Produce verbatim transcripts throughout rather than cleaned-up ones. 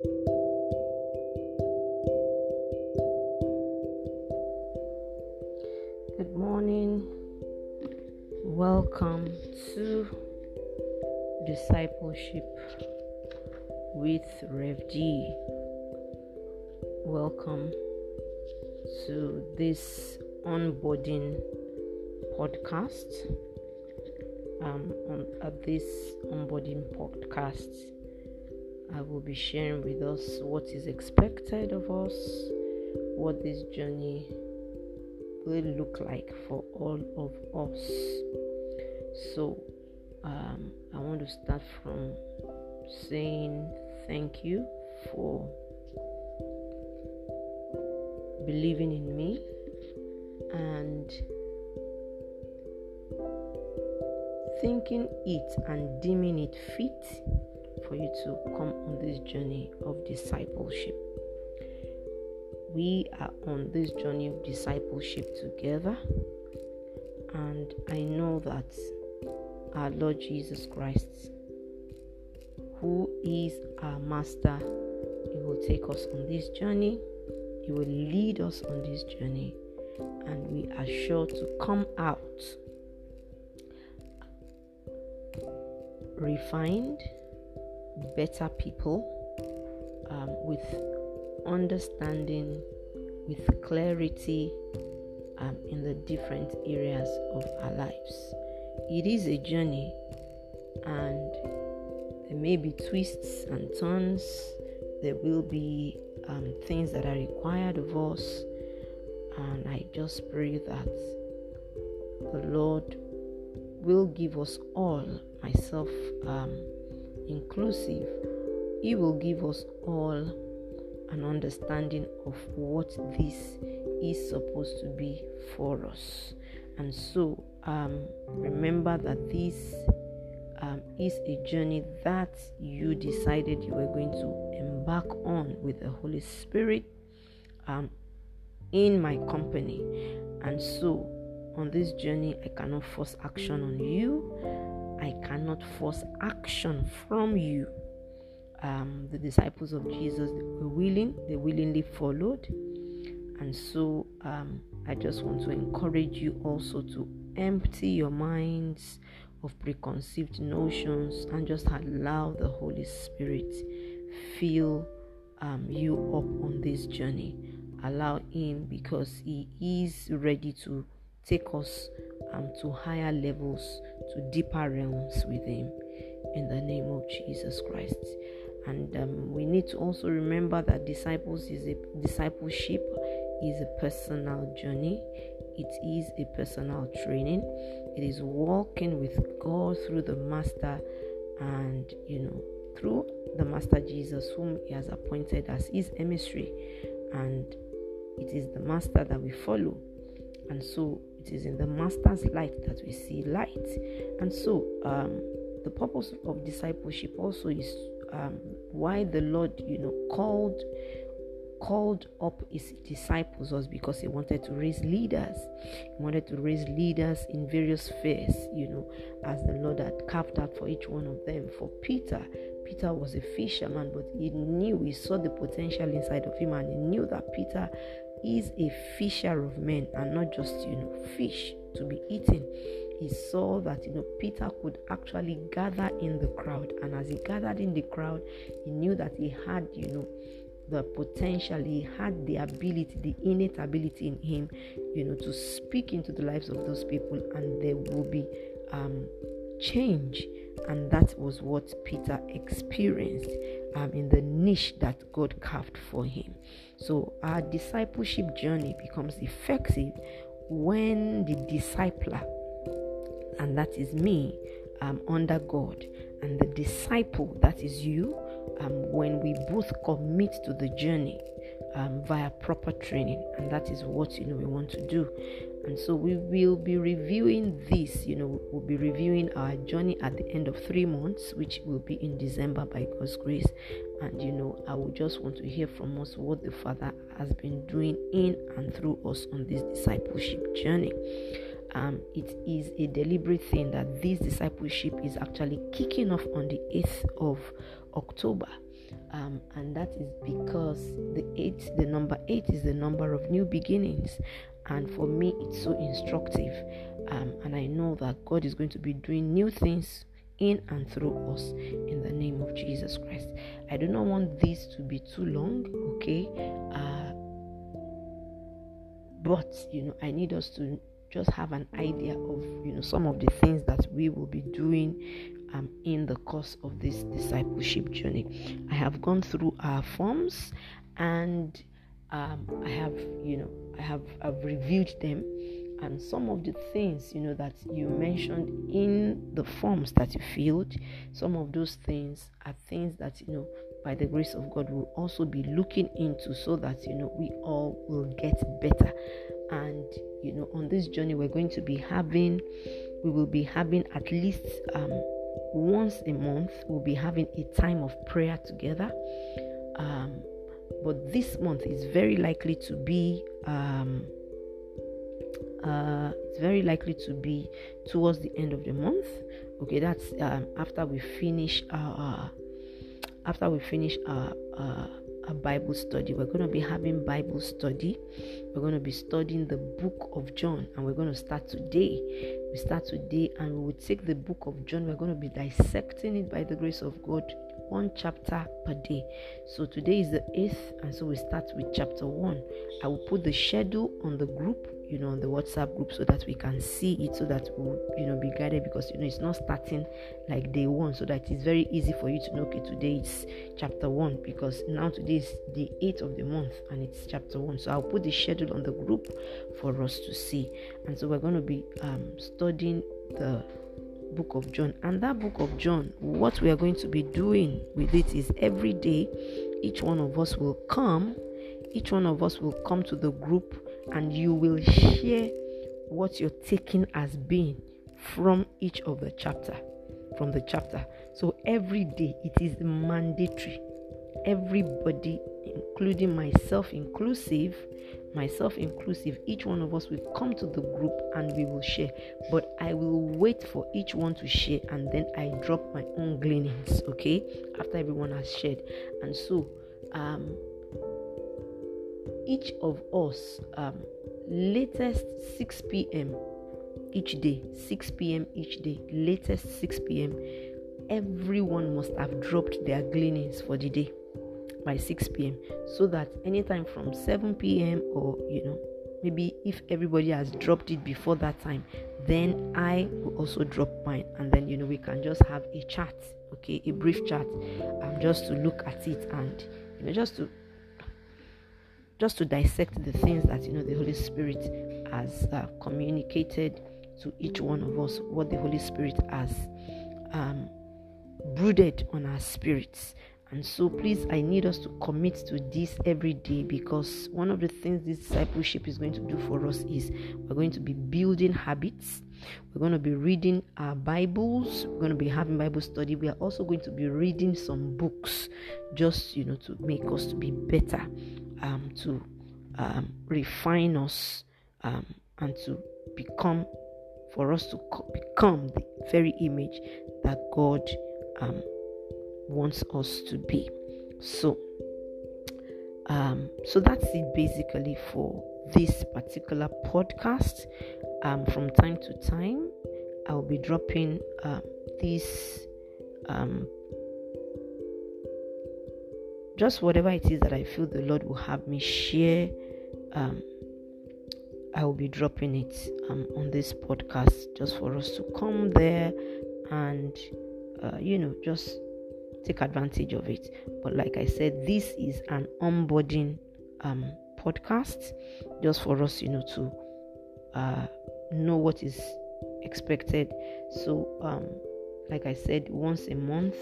Good morning. Welcome to Discipleship with Rev G. Welcome to this onboarding podcast. Um, on, at this onboarding podcast, I will be sharing with us what is expected of us, what this journey will look like for all of us. So, um, I want to start from saying thank you for believing in me and thinking it and deeming it fit for you to come on this journey of discipleship. We are on this journey of discipleship together, and I know that our Lord Jesus Christ, who is our Master, He will take us on this journey, He will lead us on this journey, and we are sure to come out refined, better people, um, with understanding, with clarity, um, in the different areas of our lives. It is a journey, and there may be twists and turns. There will be um, things that are required of us, and I just pray that the Lord will give us all, myself um, inclusive, He will give us all an understanding of what this is supposed to be for us. And so um, remember that this um, is a journey that you decided you were going to embark on with the Holy Spirit um, in my company. And so on this journey, I cannot force action on you. I cannot force action from you. Um, the disciples of Jesus were willing, they willingly followed. And so um, I just want to encourage you also to empty your minds of preconceived notions and just allow the Holy Spirit fill um, you up on this journey. Allow Him, because He is ready to take us um, to higher levels, to deeper realms with Him, in the name of Jesus Christ. And um, we need to also remember that disciples is a discipleship is a personal journey. It is a personal training. It is walking with God through the Master, and you know, through the Master Jesus, whom He has appointed as His emissary, and it is the Master that we follow. And so it is in the Master's light that we see light. And so um, the purpose of discipleship also is um, why the Lord, you know, called called up His disciples, was because He wanted to raise leaders. He wanted to raise leaders in various spheres, you know, as the Lord had carved out for each one of them. For Peter, Peter was a fisherman, but he knew, he saw the potential inside of him, and he knew that Peter is a fisher of men, and not just, you know, fish to be eaten. He saw that, you know, Peter could actually gather in the crowd, and as he gathered in the crowd, he knew that he had, you know, the potential, he had the ability, the innate ability in him, you know, to speak into the lives of those people, and there will be um change. And that was what Peter experienced um, in the niche that God carved for him. So our discipleship journey becomes effective when the discipler, and that is me, um, under God, and the disciple, that is you, um, when we both commit to the journey um, via proper training. And that is what, you know, we want to do. And so we will be reviewing this, you know, we'll be reviewing our journey at the end of three months, which will be in December by God's grace. And, you know, I would just want to hear from us what the Father has been doing in and through us on this discipleship journey. Um, it is a deliberate thing that this discipleship is actually kicking off on the eighth of October. Um, and that is because the eight, the number eight is the number of new beginnings. And for me, it's so instructive. Um, and I know that God is going to be doing new things in and through us in the name of Jesus Christ. I do not want this to be too long, okay? Uh, but, you know, I need us to just have an idea of, you know, some of the things that we will be doing um, in the course of this discipleship journey. I have gone through our forms, and um, I have, you know, I have I've reviewed them. And some of the things, you know, that you mentioned in the forms that you filled, some of those things are things that, you know, by the grace of God, we'll also be looking into so that, you know, we all will get better. And, you know, on this journey, we're going to be having, we will be having at least um, once a month, we'll be having a time of prayer together. Um, but this month is very likely to be... Um, Uh, it's very likely to be towards the end of the month. Okay, that's um, after we finish our after we finish our, our, our Bible study. We're going to be having Bible study. We're going to be studying the book of John, and we're going to start today. We start today, and we will take the book of John. We're going to be dissecting it by the grace of God, one chapter per day. So today is the eighth, and so we start with chapter one. I will put the schedule on the group, you know, on the WhatsApp group, so that we can see it, so that we'll, you know, be guided, because, you know, it's not starting like day one, so that it's very easy for you to know, okay, today is chapter one, because now today is the eighth of the month and it's chapter one. So I'll put the schedule on the group for us to see. And so we're going to be um, studying the book of John. And that book of John, what we are going to be doing with it is every day, each one of us will come, each one of us will come to the group, and you will share what you're taking as being from each of the chapter, from the chapter. So every day it is mandatory. Everybody, including myself inclusive, myself inclusive, each one of us will come to the group and we will share. But I will wait for each one to share, and then I drop my own gleanings, okay? After everyone has shared. And so, um, each of us, um, latest six p.m. each day, six p.m. each day, latest six p.m. everyone must have dropped their gleanings for the day by six p.m. so that anytime from seven p.m. or, you know, maybe if everybody has dropped it before that time, then I will also drop mine, and then, you know, we can just have a chat, okay, a brief chat, um, just to look at it and, you know, just to just to dissect the things that, you know, the Holy Spirit has uh, communicated to each one of us, what the Holy Spirit has um, brooded on our spirits. And so, please, I need us to commit to this every day, because one of the things this discipleship is going to do for us is we're going to be building habits. We're going to be reading our Bibles. We're going to be having Bible study. We are also going to be reading some books, just, you know, to make us to be better, um, to um, refine us, um, and to become, for us to co- become the very image that God um, wants us to be. So, um, so that's it basically for this particular podcast. Um, from time to time, I'll be dropping uh, this, um, just whatever it is that I feel the Lord will have me share. Um, I will be dropping it um, on this podcast, just for us to come there and, uh, you know, just take advantage of it. But like I said, this is an onboarding um, podcast, just for us, you know, to Uh, know what is expected. So, um, like I said, once a month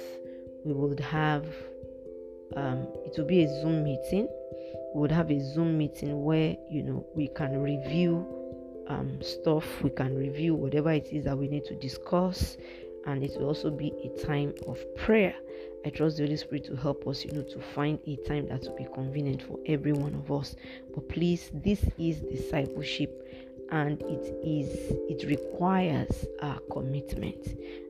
we would have um, it will be a Zoom meeting. We would have a Zoom meeting where, you know, we can review um, stuff. We can review whatever it is that we need to discuss, and it will also be a time of prayer. I trust the Holy Spirit to help us, you know, to find a time that will be convenient for every one of us. But please, this is discipleship. And it is it requires our commitment.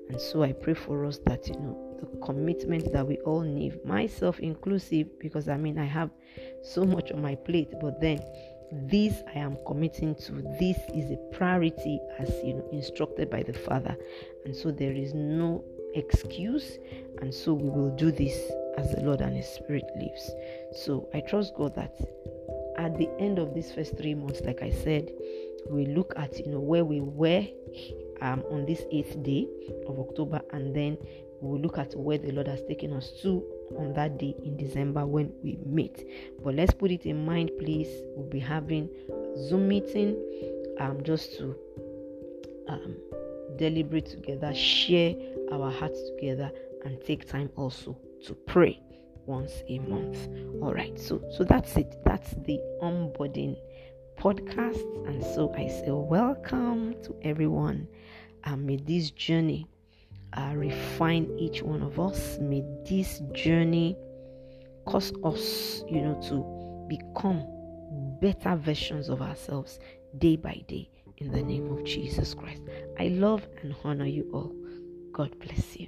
And so I pray for us that, you know, the commitment that we all need, myself inclusive, because I mean, I have so much on my plate, but then this I am committing to. This is a priority as, you know, instructed by the Father. And so there is no excuse. And so we will do this as the Lord and His Spirit lives. So I trust God that at the end of these first three months, like I said, we look at, you know, where we were um, on this eighth day of October, and then we'll look at where the Lord has taken us to on that day in December when we meet. But let's put it in mind, please. We'll be having Zoom meeting um, just to um, deliberate together, share our hearts together, and take time also to pray once a month. All right. So, so that's it. That's the onboarding podcast. And so I say welcome to everyone. And may this journey Uh, refine each one of us. May this journey cause us, you know, to become better versions of ourselves day by day in the name of Jesus Christ. I love and honor you all. God bless you.